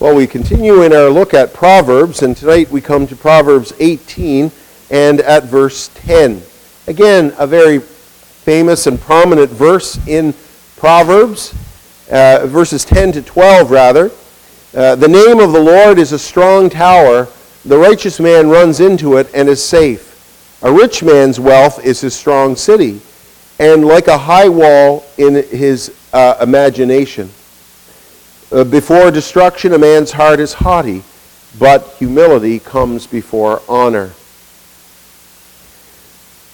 Well, we continue in our look at Proverbs, and tonight we come to Proverbs 18 and at verse 10. Again, a very famous and prominent verse in Proverbs, verses 10 to 12 rather. The name of the Lord is a strong tower. The righteous man runs into it and is safe. A rich man's wealth is his strong city, and like a high wall in his imagination. Before destruction, a man's heart is haughty, but humility comes before honor.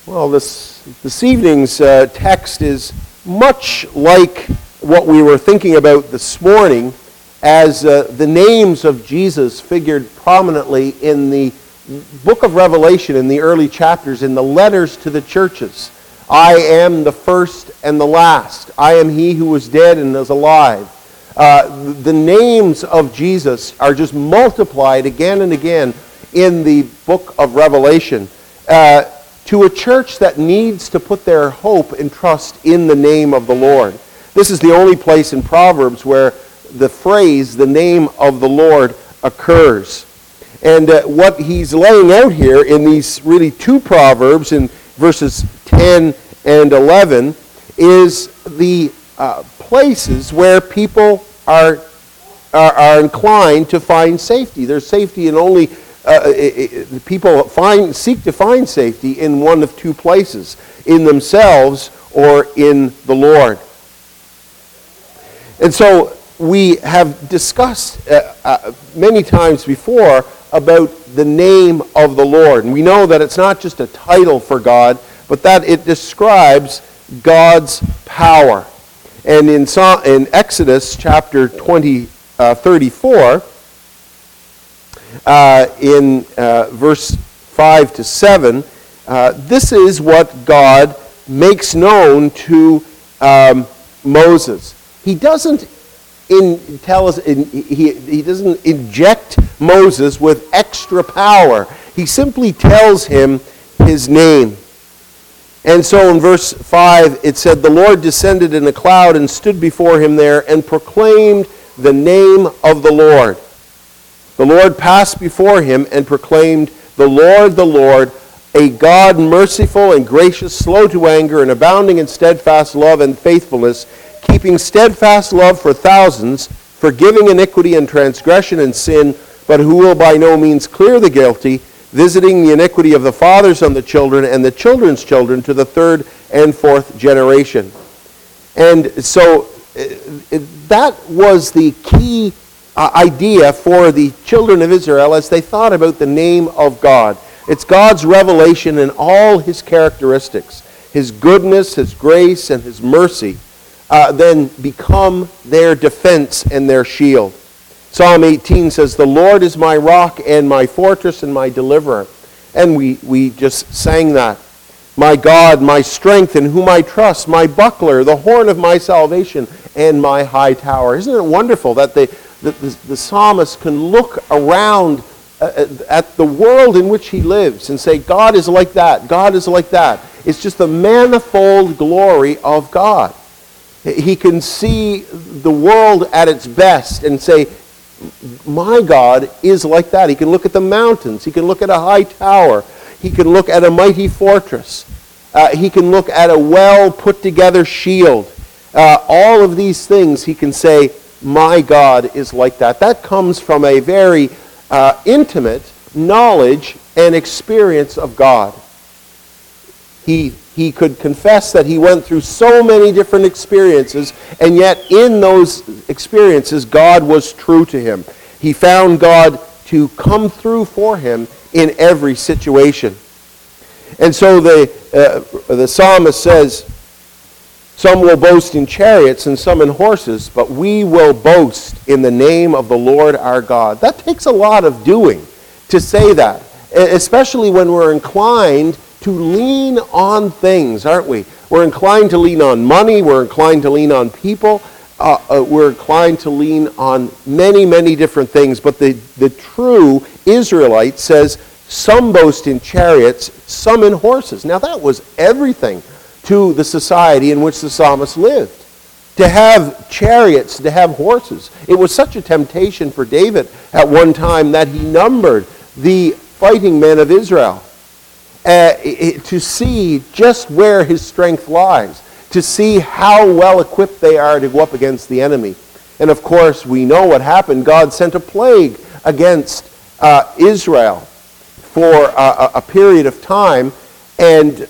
Well, this evening's text is much like what we were thinking about this morning, as the names of Jesus figured prominently in the book of Revelation, in the early chapters, in the letters to the churches. I am the first and the last. I am he who was dead and is alive. The names of Jesus are just multiplied again and again in the book of Revelation to a church that needs to put their hope and trust in the name of the Lord. This is the only place in Proverbs where the phrase, the name of the Lord, occurs. And what he's laying out here in these really two Proverbs in verses 10 and 11 is the places where people are inclined to find safety. There's safety in only people seek to find safety in one of two places: in themselves or in the Lord. And so we have discussed many times before about the name of the Lord, and we know that it's not just a title for God, but that it describes God's power. And in Exodus chapter 34, in verse 5 to 7, this is what God makes known to Moses. He doesn't doesn't inject Moses with extra power. He simply tells him his name. And so in verse 5, it said, "The Lord descended in a cloud and stood before him there and proclaimed the name of the Lord. The Lord passed before him and proclaimed, 'The Lord, a God merciful and gracious, slow to anger and abounding in steadfast love and faithfulness, keeping steadfast love for thousands, forgiving iniquity and transgression and sin, but who will by no means clear the guilty, visiting the iniquity of the fathers on the children and the children's children to the third and fourth generation.'" And so that was the key idea for the children of Israel as they thought about the name of God. It's God's revelation in all his characteristics, his goodness, his grace, and his mercy, then become their defense and their shield. Psalm 18 says, "The Lord is my rock and my fortress and my deliverer." And we just sang that. "My God, my strength in whom I trust, my buckler, the horn of my salvation, and my high tower." Isn't it wonderful that the psalmist can look around at the world in which he lives and say, God is like that, God is like that. It's just the manifold glory of God. He can see the world at its best and say, my God is like that. He can look at the mountains. He can look at a high tower. He can look at a mighty fortress. He can look at a well put together shield. All of these things he can say, my God is like that. That comes from a very intimate knowledge and experience of God. He could confess that he went through so many different experiences, and yet in those experiences, God was true to him. He found God to come through for him in every situation. And so the psalmist says, "Some will boast in chariots and some in horses, but we will boast in the name of the Lord our God." That takes a lot of doing to say that, especially when we're inclined to lean on things, aren't we? We're inclined to lean on money. We're inclined to lean on people. We're inclined to lean on many, many different things. But the true Israelite says, some boast in chariots, some in horses. Now that was everything to the society in which the psalmist lived. to have chariots, to have horses. It was such a temptation for David at one time that he numbered the fighting men of Israel to see just where his strength lies, to see how well equipped they are to go up against the enemy. And of course, we know what happened. God sent a plague against Israel for a period of time. And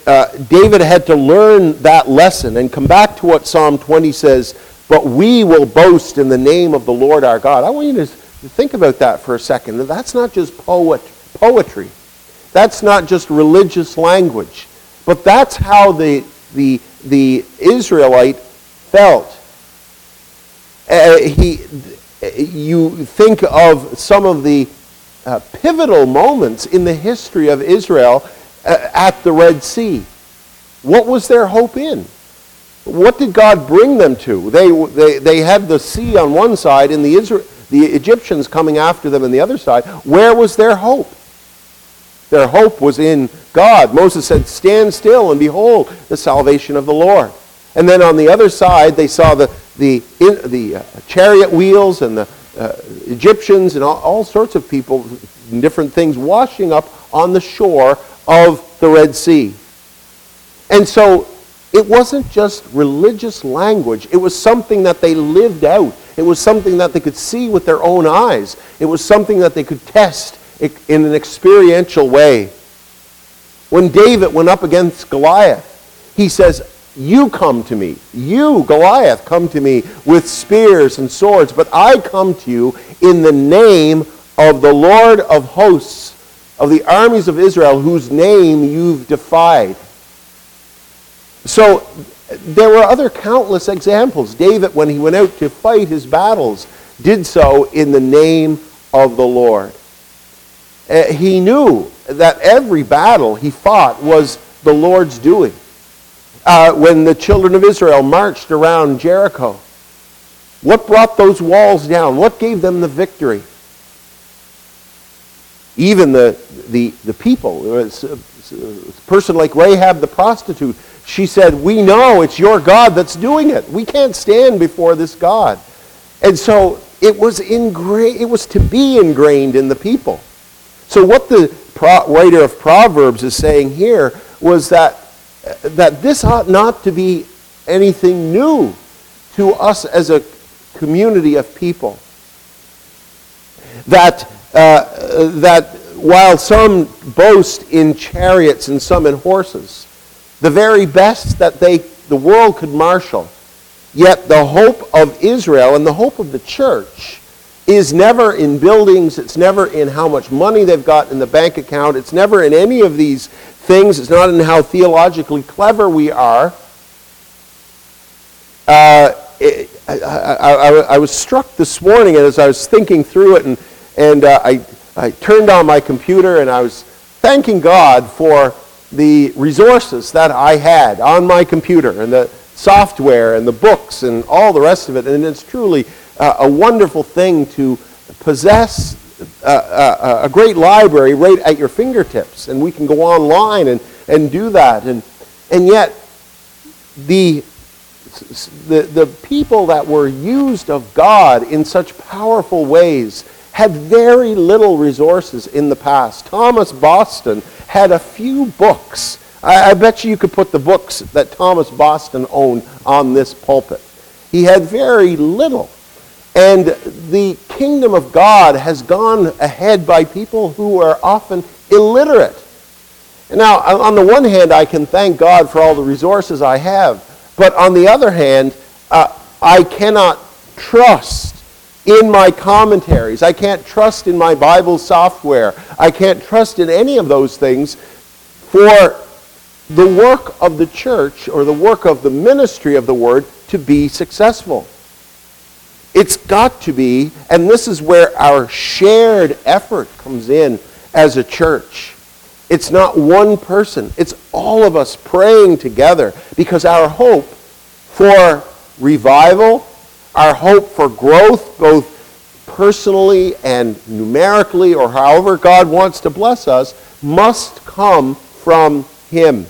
David had to learn that lesson and come back to what Psalm 20 says, but we will boast in the name of the Lord our God. I want you to think about that for a second. That's not just poetry. That's not just religious language. But that's how the Israelite felt. You think of some of the pivotal moments in the history of Israel at the Red Sea. What was their hope in? What did God bring them to? They had the sea on one side and the Egyptians coming after them on the other side. Where was their hope? Their hope was in God. Moses said, "Stand still and behold the salvation of the Lord." And then on the other side, they saw the chariot wheels and the Egyptians and all sorts of people, different things, washing up on the shore of the Red Sea. And so it wasn't just religious language. It was something that they lived out. It was something that they could see with their own eyes. It was something that they could test in an experiential way. When David went up against Goliath, he says, "You come to me. You, Goliath, come to me with spears and swords, but I come to you in the name of the Lord of hosts, of the armies of Israel, whose name you've defied." So there were other countless examples. David, when he went out to fight his battles, did so in the name of the Lord. He knew that every battle he fought was the Lord's doing. When the children of Israel marched around Jericho, what brought those walls down? What gave them the victory? Even the people, a person like Rahab the prostitute, she said, "We know it's your God that's doing it. We can't stand before this God." And so it was to be ingrained in the people. So what the writer of Proverbs is saying here was that this ought not to be anything new to us as a community of people. That while some boast in chariots and some in horses, the very best that the world could marshal, yet the hope of Israel and the hope of the church is never in buildings, it's never in how much money they've got in the bank account, it's never in any of these things, it's not in how theologically clever we are. I was struck this morning as I was thinking through it, and I turned on my computer and I was thanking God for the resources that I had on my computer and the software and the books and all the rest of it. And it's truly a wonderful thing to possess a great library right at your fingertips. And we can go online and do that. And yet, the people that were used of God in such powerful ways had very little resources in the past. Thomas Boston had a few books. I bet you could put the books that Thomas Boston owned on this pulpit. He had very little. And the kingdom of God has gone ahead by people who are often illiterate. Now, on the one hand, I can thank God for all the resources I have. But on the other hand, I cannot trust in my commentaries. I can't trust in my Bible software. I can't trust in any of those things for the work of the church or the work of the ministry of the word to be successful. It's got to be, and this is where our shared effort comes in as a church. It's not one person. It's all of us praying together, because our hope for revival, our hope for growth, both personally and numerically, or however God wants to bless us, must come from Him.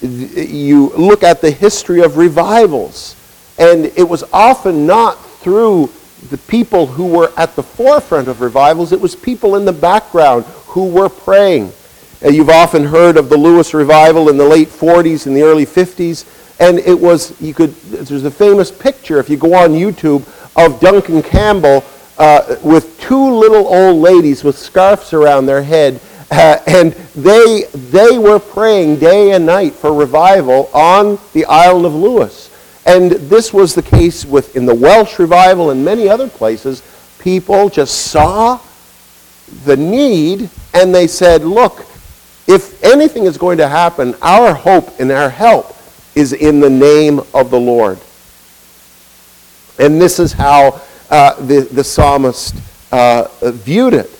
you look at the history of revivals, and it was often not through the people who were at the forefront of revivals, it was people in the background who were praying. You've often heard of the Lewis Revival in the late 40s and the early 50s, and it was, there's a famous picture, if you go on YouTube, of Duncan Campbell with two little old ladies with scarves around their head, and they were praying day and night for revival on the Isle of Lewis. And this was the case in the Welsh Revival and many other places. People just saw the need, and they said, look, if anything is going to happen, our hope and our help is in the name of the Lord. And this is how the psalmist viewed it.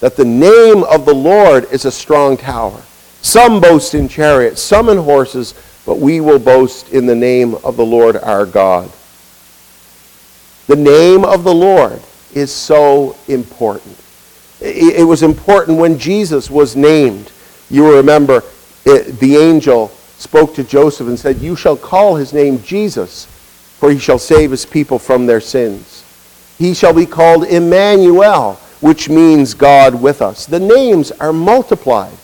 That the name of the Lord is a strong tower. Some boast in chariots, some in horses, but we will boast in the name of the Lord our God. The name of the Lord is so important. It was important when Jesus was named. You remember the angel spoke to Joseph and said, you shall call his name Jesus, for he shall save his people from their sins. He shall be called Emmanuel, which means God with us. The names are multiplied.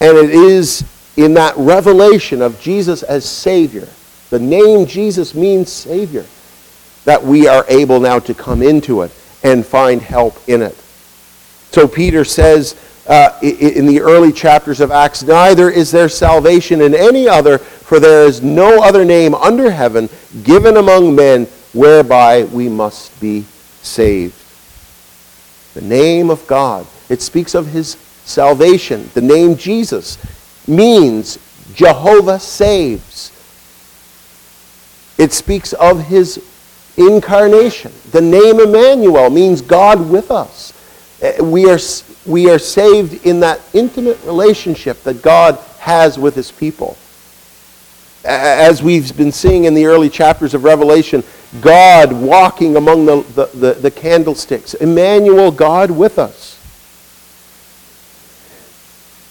And it is in that revelation of Jesus as Savior, the name Jesus means Savior, that we are able now to come into it and find help in it. So Peter says, in the early chapters of Acts, neither is there salvation in any other, for there is no other name under heaven given among men whereby we must be saved. The name of God, it speaks of his salvation. The name Jesus means Jehovah saves. It speaks of his incarnation. The name Emmanuel means God with us. We are saved in that intimate relationship that God has with his people. As we've been seeing in the early chapters of Revelation, God walking among the candlesticks. Emmanuel, God with us.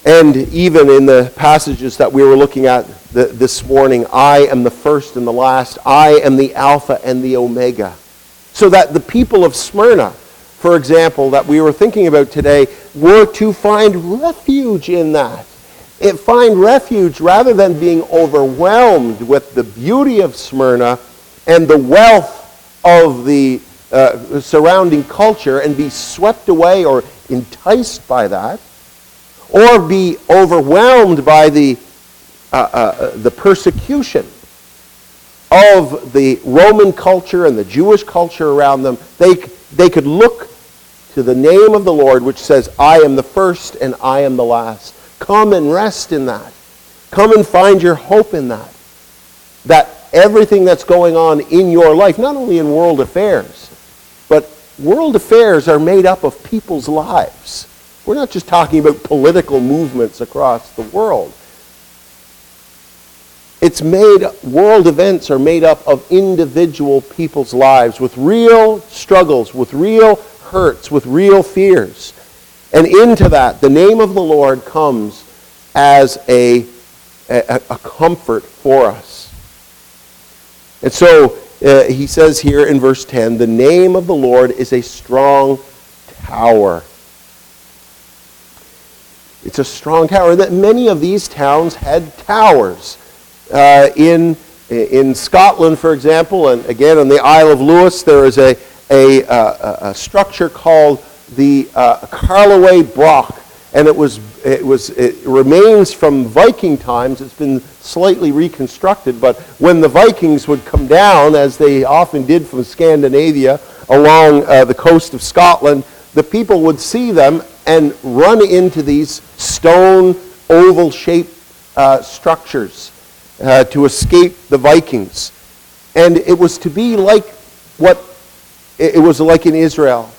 And even in the passages that we were looking at this morning, I am the first and the last. I am the Alpha and the Omega. So that the people of Smyrna, for example, that we were thinking about today, were to find refuge in that. Find refuge rather than being overwhelmed with the beauty of Smyrna and the wealth of the surrounding culture and be swept away or enticed by that, or be overwhelmed by the persecution of the Roman culture and the Jewish culture around them. They could look to the name of the Lord, which says, I am the first and I am the last. Come and rest in that. Come and find your hope in that. That everything that's going on in your life, not only in world affairs, but world affairs are made up of people's lives. We're not just talking about political movements across the world. World events are made up of individual people's lives with real struggles, with real hurts, with real fears. And into that, the name of the Lord comes as a comfort for us. And so he says here in verse 10, the name of the Lord is a strong tower. It's a strong tower. That many of these towns had towers. In Scotland, for example, and again on the Isle of Lewis, there is a structure called the Carloway Broch, and it remains from Viking times. It's been slightly reconstructed, but when the Vikings would come down, as they often did from Scandinavia along the coast of Scotland, the people would see them and run into these stone oval-shaped structures to escape the Vikings. And it was to be like what it was like in Israel.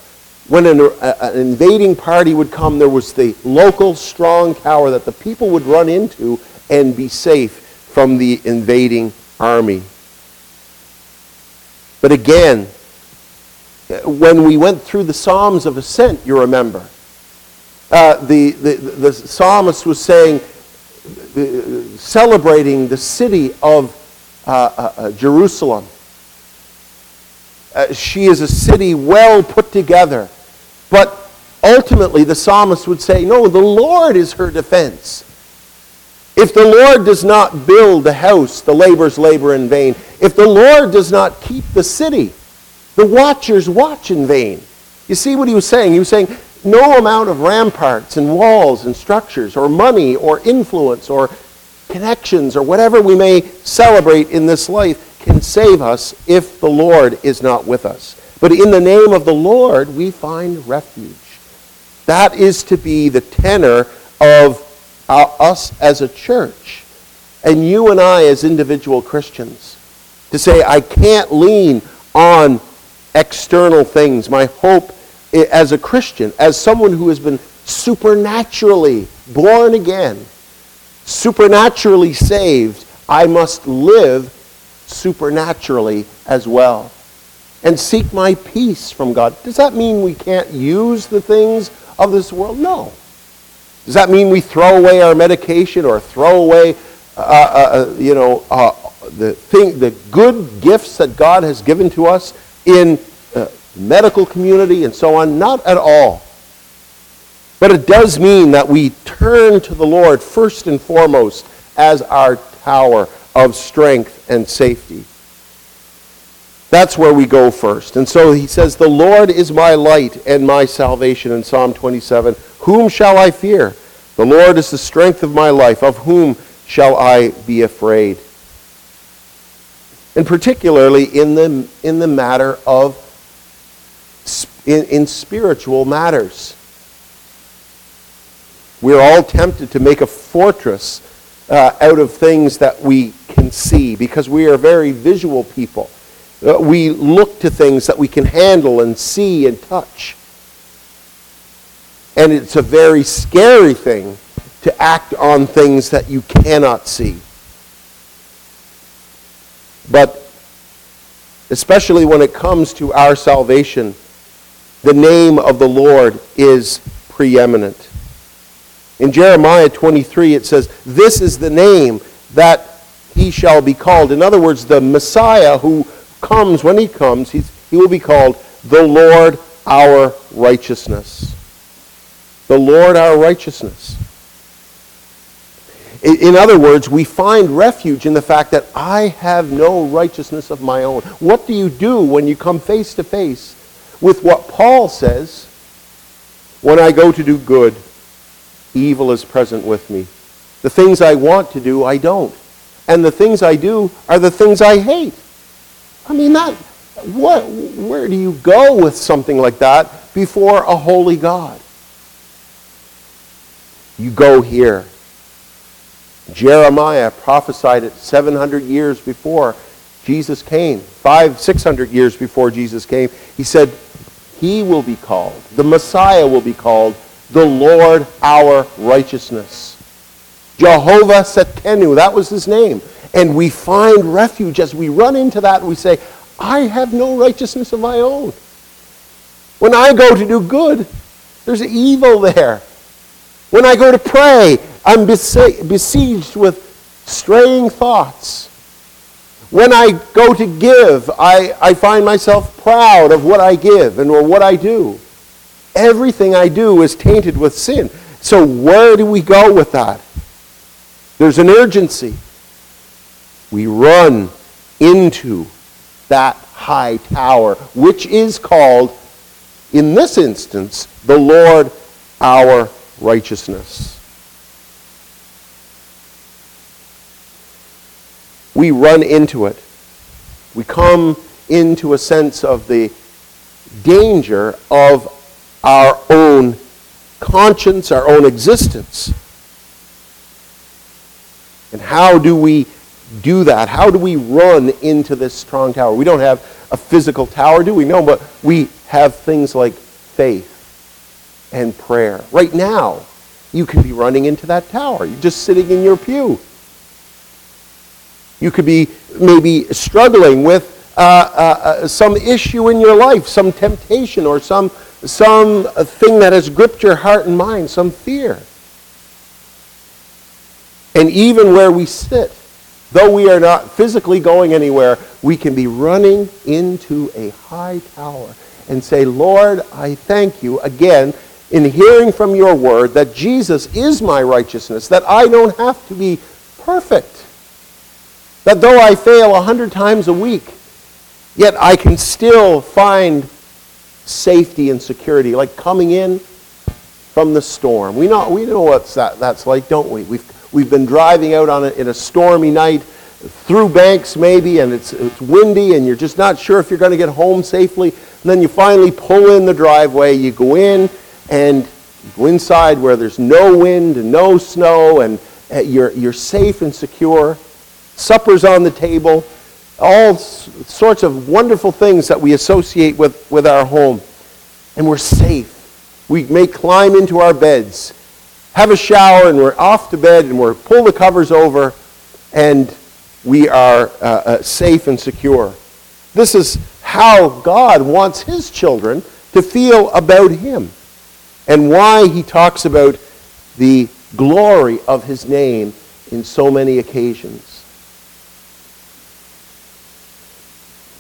When an invading party would come, there was the local strong tower that the people would run into and be safe from the invading army. But again, when we went through the Psalms of Ascent, you remember, the psalmist was saying, celebrating the city of Jerusalem. She is a city well put together. But ultimately, the psalmist would say, no, the Lord is her defense. If the Lord does not build the house, the laborers labor in vain. If the Lord does not keep the city, the watchers watch in vain. You see what he was saying? He was saying, no amount of ramparts and walls and structures or money or influence or connections or whatever we may celebrate in this life can save us if the Lord is not with us. But in the name of the Lord, we find refuge. That is to be the tenor of us as a church and you and I as individual Christians. To say, I can't lean on external things. My hope as a Christian, as someone who has been supernaturally born again, supernaturally saved, I must live supernaturally as well and seek my peace from God. Does that mean we can't use the things of this world? No. Does that mean we throw away our medication or throw away the good gifts that God has given to us in medical community and so on? Not at all. But it does mean that we turn to the Lord first and foremost as our tower of strength and safety. That's where we go first. And so he says, the Lord is my light and my salvation in Psalm 27. Whom shall I fear? The Lord is the strength of my life. Of whom shall I be afraid? And particularly in the matter of in spiritual matters. We're all tempted to make a fortress out of things that we can see because we are very visual people. We look to things that we can handle and see and touch. And it's a very scary thing to act on things that you cannot see. But especially when it comes to our salvation, the name of the Lord is preeminent. In Jeremiah 23, it says, this is the name that he shall be called. In other words, the Messiah who comes, when he comes, he will be called the Lord our righteousness. The Lord our righteousness. In other words, we find refuge in the fact that I have no righteousness of my own. What do when you come face to face with what Paul says, when I go to do good, evil is present with me. The things I want to do, I don't. And the things I do are the things I hate. I mean, where do you go with something like that before a holy God? You go here. Jeremiah prophesied it 700 years before Jesus came. 600 years before Jesus came. He said, he will be called, the Messiah will be called, the Lord our righteousness. Jehovah Setenu, that was his name. And we find refuge as we run into that and we say, I have no righteousness of my own. When I go to do good, there's evil there. When I go to pray, I'm besieged with straying thoughts. When I go to give, I find myself proud of what I give and or what I do. Everything I do is tainted with sin. So where do we go with that? There's an urgency. We run into that high tower, which is called, in this instance, the Lord our righteousness. We run into it. We come into a sense of the danger of our own conscience, our own existence. And how do we do that? How do we run into this strong tower? We don't have a physical tower, do we? No, but we have things like faith and prayer. Right now, you could be running into that tower. You're just sitting in your pew. You could be maybe struggling with some issue in your life, some temptation or some some thing that has gripped your heart and mind, some fear. And even where we sit, though we are not physically going anywhere, we can be running into a high tower and say, Lord, I thank you again in hearing from your word that Jesus is my righteousness, that I don't have to be perfect, that though I fail 100 times a week, yet I can still find safety and security, like coming in from the storm. We know what that's like, don't we? We've been driving out in a stormy night through banks maybe, and it's windy, and you're just not sure if you're going to get home safely. And then you finally pull in the driveway, you go in, and you go inside where there's no wind and no snow, and you're safe and secure. Supper's on the table. All sorts of wonderful things that we associate with our home. And we're safe. We may climb into our beds, have a shower, and we're off to bed, and we're pull the covers over, and we are safe and secure. This is how God wants his children to feel about him, and why he talks about the glory of his name in so many occasions.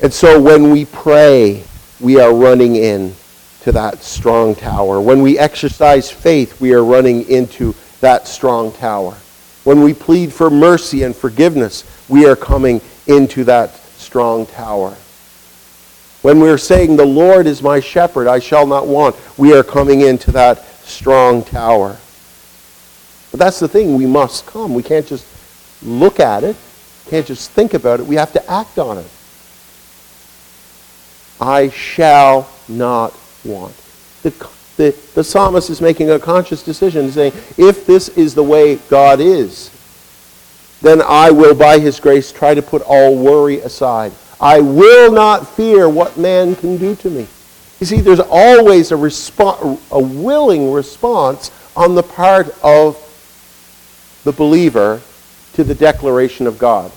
And so when we pray, we are running in to that strong tower. When we exercise faith, we are running into that strong tower. When we plead for mercy and forgiveness, we are coming into that strong tower. When we're saying, the Lord is my shepherd, I shall not want, we are coming into that strong tower. But that's the thing, we must come. We can't just look at it, can't just think about it, we have to act on it. I shall not want. The psalmist is making a conscious decision, saying, if this is the way God is, then I will, by his grace, try to put all worry aside. I will not fear what man can do to me. You see, there's always a willing response on the part of the believer to the declaration of God.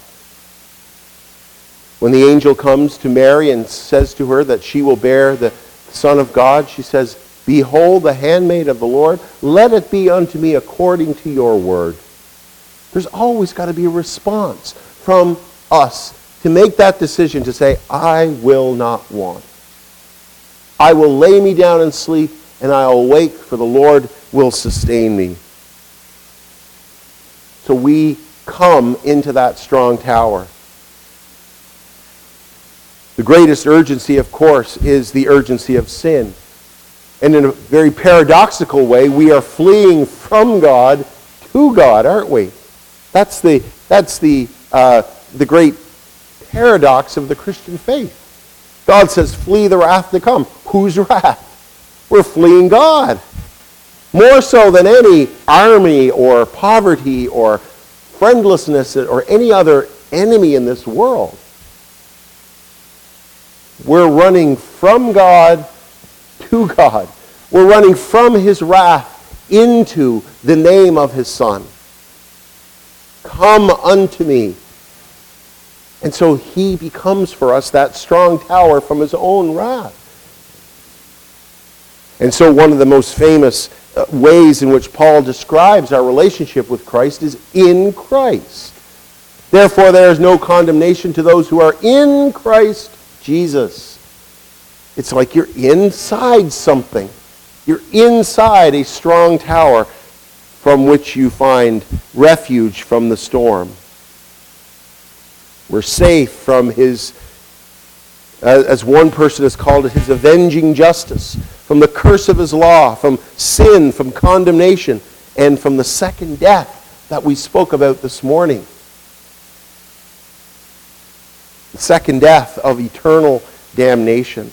When the angel comes to Mary and says to her that she will bear the Son of God, she says, Behold, the handmaid of the Lord, let it be unto me according to your word. There's always got to be a response from us to make that decision to say, I will not want. I will lay me down and sleep, and I will awake, for the Lord will sustain me. So we come into that strong tower. The greatest urgency, of course, is the urgency of sin. And in a very paradoxical way, we are fleeing from God to God, aren't we? That's the great paradox of the Christian faith. God says, flee the wrath to come. Whose wrath? We're fleeing God. More so than any army or poverty or friendlessness or any other enemy in this world. We're running from God to God. We're running from his wrath into the name of his Son. Come unto me. And so he becomes for us that strong tower from his own wrath. And so one of the most famous ways in which Paul describes our relationship with Christ is in Christ. Therefore, there is no condemnation to those who are in Christ Jesus. It's like you're inside something. You're inside a strong tower from which you find refuge from the storm. We're safe from his, as one person has called it, his avenging justice, from the curse of his law, from sin, from condemnation, and from the second death that we spoke about this morning. The second death of eternal damnation.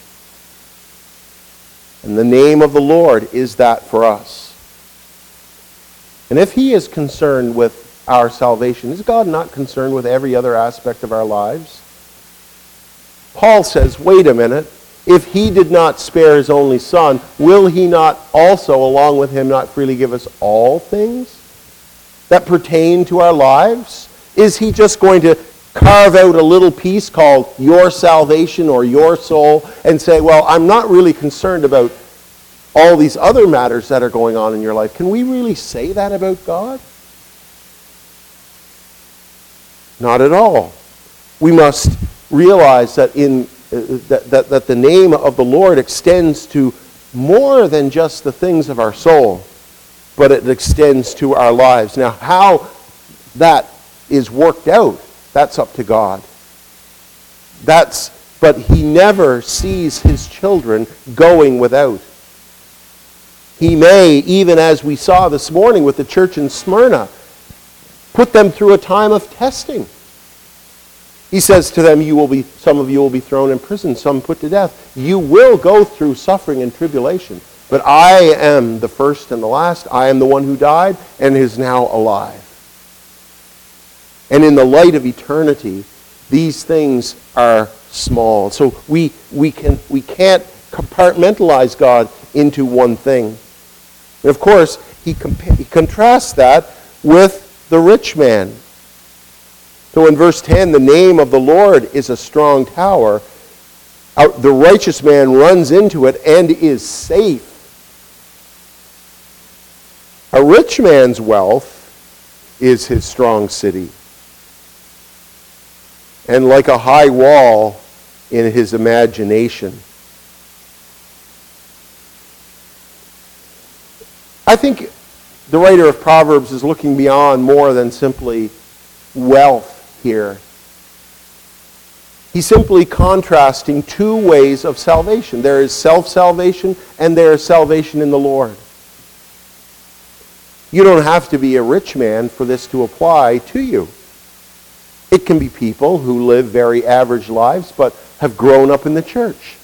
And the name of the Lord is that for us. And if he is concerned with our salvation, is God not concerned with every other aspect of our lives? Paul says, wait a minute, if he did not spare his only Son, will he not also, along with him, not freely give us all things that pertain to our lives? Is he just going to carve out a little piece called your salvation or your soul and say, well, I'm not really concerned about all these other matters that are going on in your life. Can we really say that about God? Not at all. We must realize that that the name of the Lord extends to more than just the things of our soul, but it extends to our lives. Now, how that is worked out, that's up to God. But he never sees his children going without. He may, even as we saw this morning with the church in Smyrna, put them through a time of testing. He says to them, some of you will be thrown in prison, some put to death. You will go through suffering and tribulation. But I am the first and the last. I am the one who died and is now alive. And in the light of eternity, these things are small. So we can't compartmentalize God into one thing. And of course, he contrasts that with the rich man. So in verse 10, the name of the Lord is a strong tower. The righteous man runs into it and is safe. A rich man's wealth is his strong city, and like a high wall in his imagination. I think the writer of Proverbs is looking beyond more than simply wealth here. He's simply contrasting two ways of salvation. There is self-salvation and there is salvation in the Lord. You don't have to be a rich man for this to apply to you. It can be people who live very average lives but have grown up in the church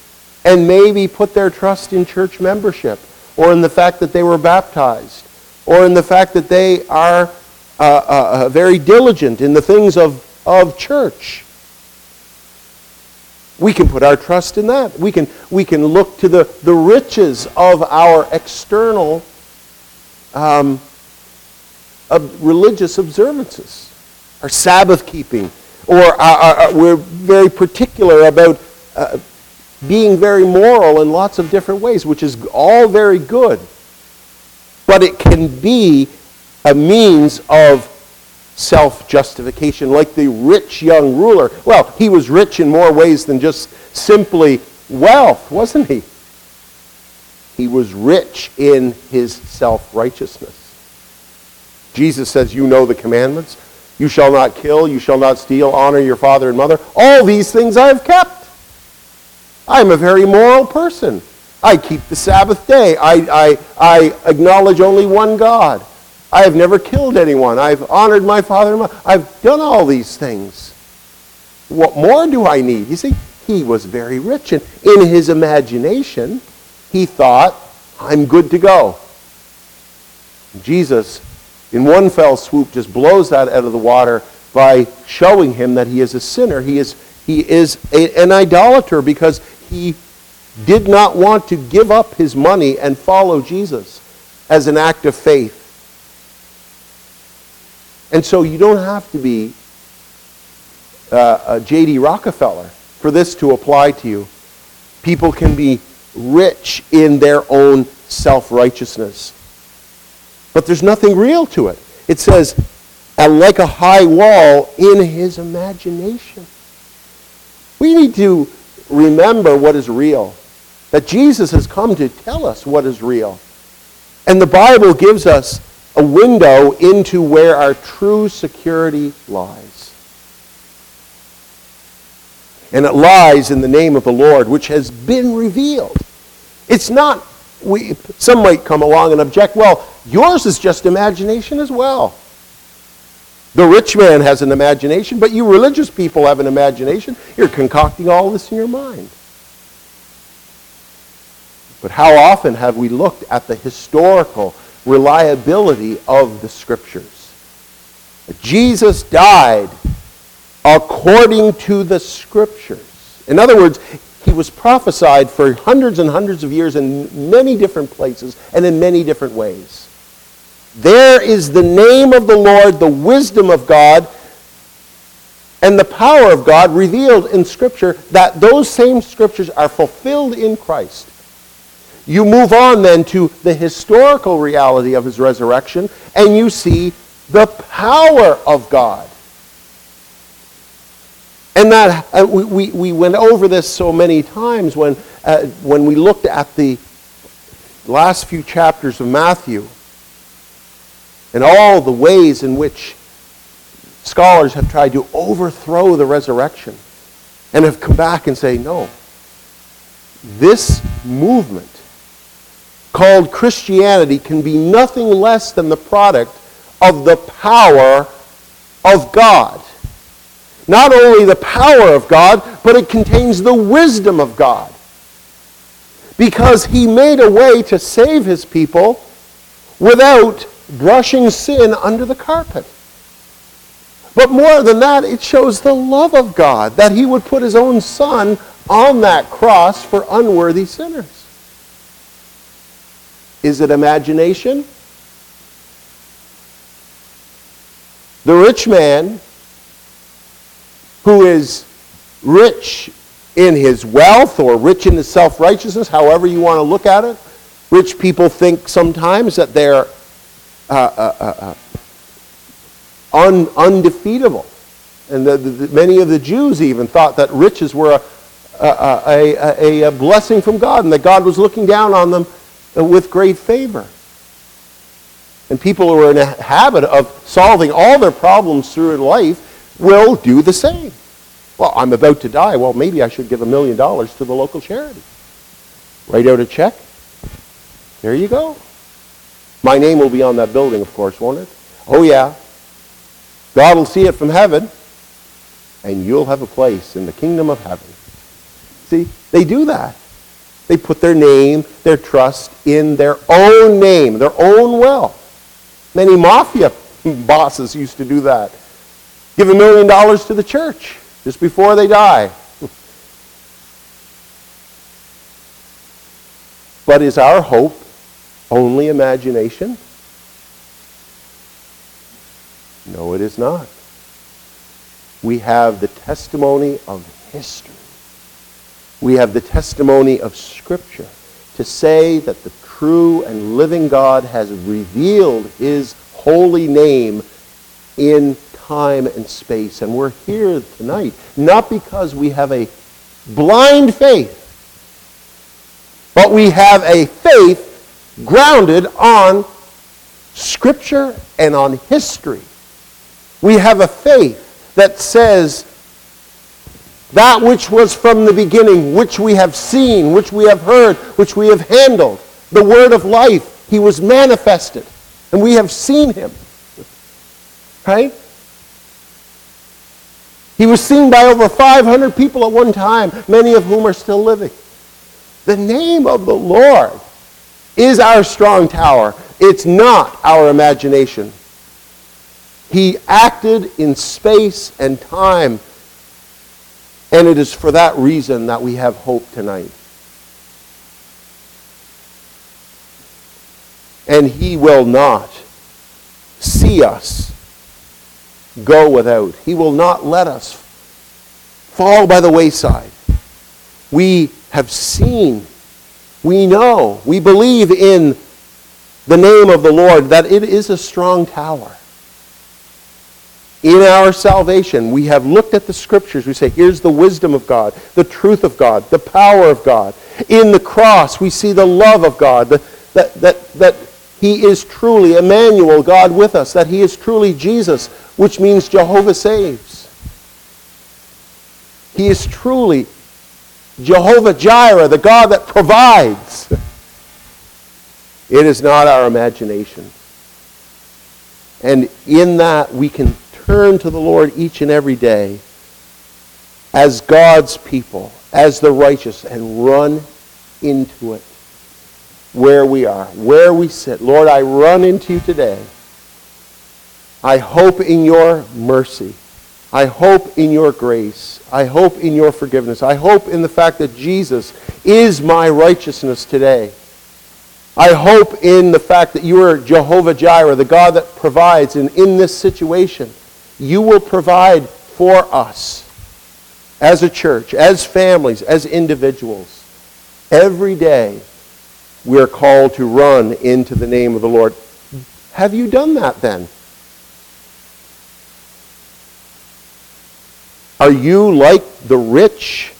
and maybe put their trust in church membership or in the fact that they were baptized or in the fact that they are very diligent in the things of church. We can put our trust in that. We can look to the riches of our external religious observances, our Sabbath keeping, or we're very particular about being very moral in lots of different ways, which is all very good. But it can be a means of self-justification, like the rich young ruler. Well, he was rich in more ways than just simply wealth, wasn't he? He was rich in his self-righteousness. Jesus says, you know the commandments. You shall not kill, you shall not steal, honor your father and mother. All these things I have kept. I am a very moral person. I keep the Sabbath day. I acknowledge only one God. I have never killed anyone. I've honored my father and mother. I've done all these things. What more do I need? You see, he was very rich. And in his imagination, he thought, I'm good to go. Jesus, in one fell swoop, just blows that out of the water by showing him that he is a sinner. He is an idolater because he did not want to give up his money and follow Jesus as an act of faith. And so you don't have to be a J.D. Rockefeller for this to apply to you. People can be rich in their own self-righteousness. But there's nothing real to it. It says, and like a high wall in his imagination. We need to remember what is real. That Jesus has come to tell us what is real. And the Bible gives us a window into where our true security lies. And it lies in the name of the Lord, which has been revealed. It's not, some might come along and object, well, yours is just imagination as well. The rich man has an imagination, but you religious people have an imagination. You're concocting all this in your mind. But how often have we looked at the historical reliability of the Scriptures? Jesus died according to the Scriptures. In other words, he was prophesied for hundreds and hundreds of years in many different places and in many different ways. There is the name of the Lord, the wisdom of God, and the power of God revealed in Scripture, that those same Scriptures are fulfilled in Christ. you move on then to the historical reality of his resurrection, and you see the power of God. And that we went over this so many times when we looked at the last few chapters of Matthew, and all the ways in which scholars have tried to overthrow the resurrection and have come back and say, no, this movement called Christianity can be nothing less than the product of the power of God. Not only the power of God, but it contains the wisdom of God. Because he made a way to save his people without brushing sin under the carpet. But more than that, it shows the love of God, that he would put his own son on that cross for unworthy sinners. Is it imagination? The rich man, who is rich in his wealth or rich in his self-righteousness, however you want to look at it. Rich people think sometimes that they're undefeatable. And many of the Jews even thought that riches were a blessing from God, and that God was looking down on them with great favor. And people who are in a habit of solving all their problems through life will do the same. Well, I'm about to die. Well, maybe I should give $1 million to the local charity. Write out a check. There you go. My name will be on that building, of course, won't it? Oh, yeah. God will see it from heaven, and you'll have a place in the kingdom of heaven. See, they do that. They put their name, their trust in their own name, their own wealth. Many mafia bosses used to do that. Give $1 million to the church just before they die. But is our hope only imagination? No, it is not. We have the testimony of history. We have the testimony of Scripture to say that the true and living God has revealed his holy name in time and space. And we're here tonight, not because we have a blind faith, but we have a faith grounded on Scripture and on history. We have a faith that says that which was from the beginning, which we have seen, which we have heard, which we have handled, the word of life, he was manifested, and we have seen him. Right? He was seen by over 500 people at one time, many of whom are still living. The name of the Lord is our strong tower. It's not our imagination. He acted in space and time. And it is for that reason that we have hope tonight. And he will not see us go without. He will not let us fall by the wayside. We have seen, we know, we believe in the name of the Lord, that it is a strong tower. In our salvation, we have looked at the Scriptures. We say, here's the wisdom of God, the truth of God, the power of God. In the cross, we see the love of God, that he is truly Emmanuel, God with us, that he is truly Jesus, which means Jehovah saves. He is truly Jehovah Jireh, the God that provides. It is not our imagination. And in that, we can turn to the Lord each and every day as God's people, as the righteous, and run into it where we are, where we sit. Lord, I run into you today. I hope in your mercy. I hope in your grace. I hope in your forgiveness. I hope in the fact that Jesus is my righteousness today. I hope in the fact that you are Jehovah Jireh, the God that provides, and in this situation, you will provide for us as a church, as families, as individuals, every day we are called to run into the name of the Lord. Have you done that then? Are you like the rich?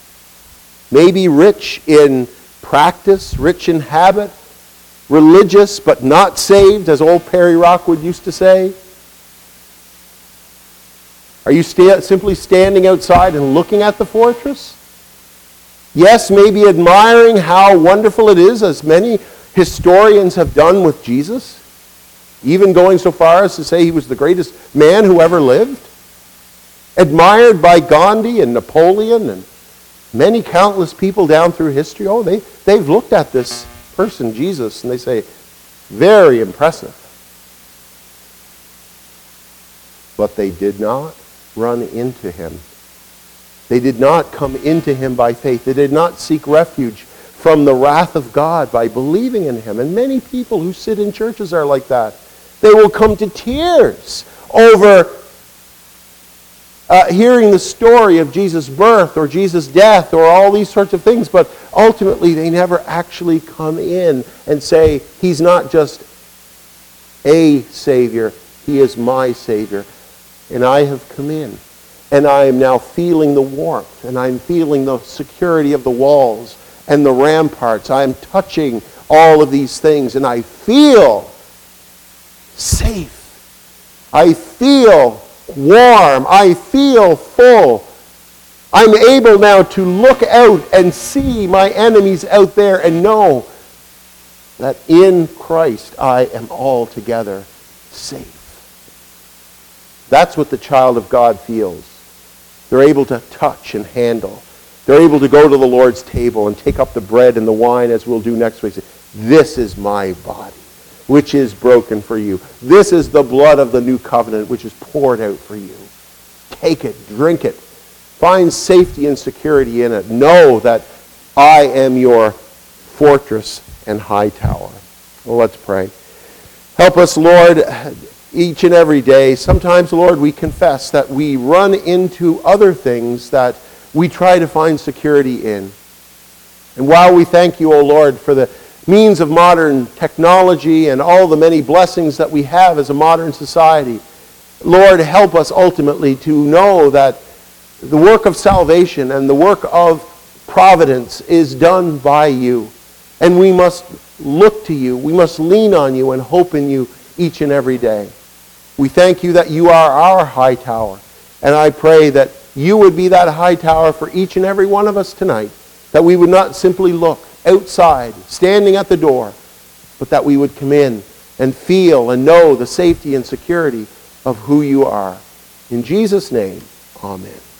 Maybe rich in practice, rich in habit, religious but not saved, as old Perry Rockwood used to say. Are you simply standing outside and looking at the fortress? Yes, maybe admiring how wonderful it is, as many historians have done with Jesus, even going so far as to say he was the greatest man who ever lived, admired by Gandhi and Napoleon and many countless people down through history. Oh, they've looked at this person, Jesus, and they say, very impressive. But they did not run into him. They did not come into him by faith. They did not seek refuge from the wrath of God by believing in him. And many people who sit in churches are like that. They will come to tears over hearing the story of Jesus' birth or Jesus' death or all these sorts of things, but ultimately they never actually come in and say, he's not just a Savior, he is my Savior. And I have come in. And I am now feeling the warmth, and I'm feeling the security of the walls and the ramparts. I am touching all of these things, and I feel safe. I feel warm. I feel full. I'm able now to look out and see my enemies out there and know that in Christ I am altogether safe. That's what the child of God feels. They're able to touch and handle. They're able to go to the Lord's table and take up the bread and the wine, as we'll do next week. This is my body, which is broken for you. This is the blood of the new covenant, which is poured out for you. Take it, drink it. Find safety and security in it. Know that I am your fortress and high tower. Well, let's pray. Help us, Lord, each and every day. Sometimes, Lord, we confess that we run into other things that we try to find security in. And while we thank you, O Lord, for the means of modern technology and all the many blessings that we have as a modern society, Lord, help us ultimately to know that the work of salvation and the work of providence is done by you. And we must look to you. We must lean on you and hope in you each and every day. We thank you that you are our high tower. And I pray that you would be that high tower for each and every one of us tonight, that we would not simply look outside, standing at the door, but that we would come in and feel and know the safety and security of who you are. In Jesus' name, amen.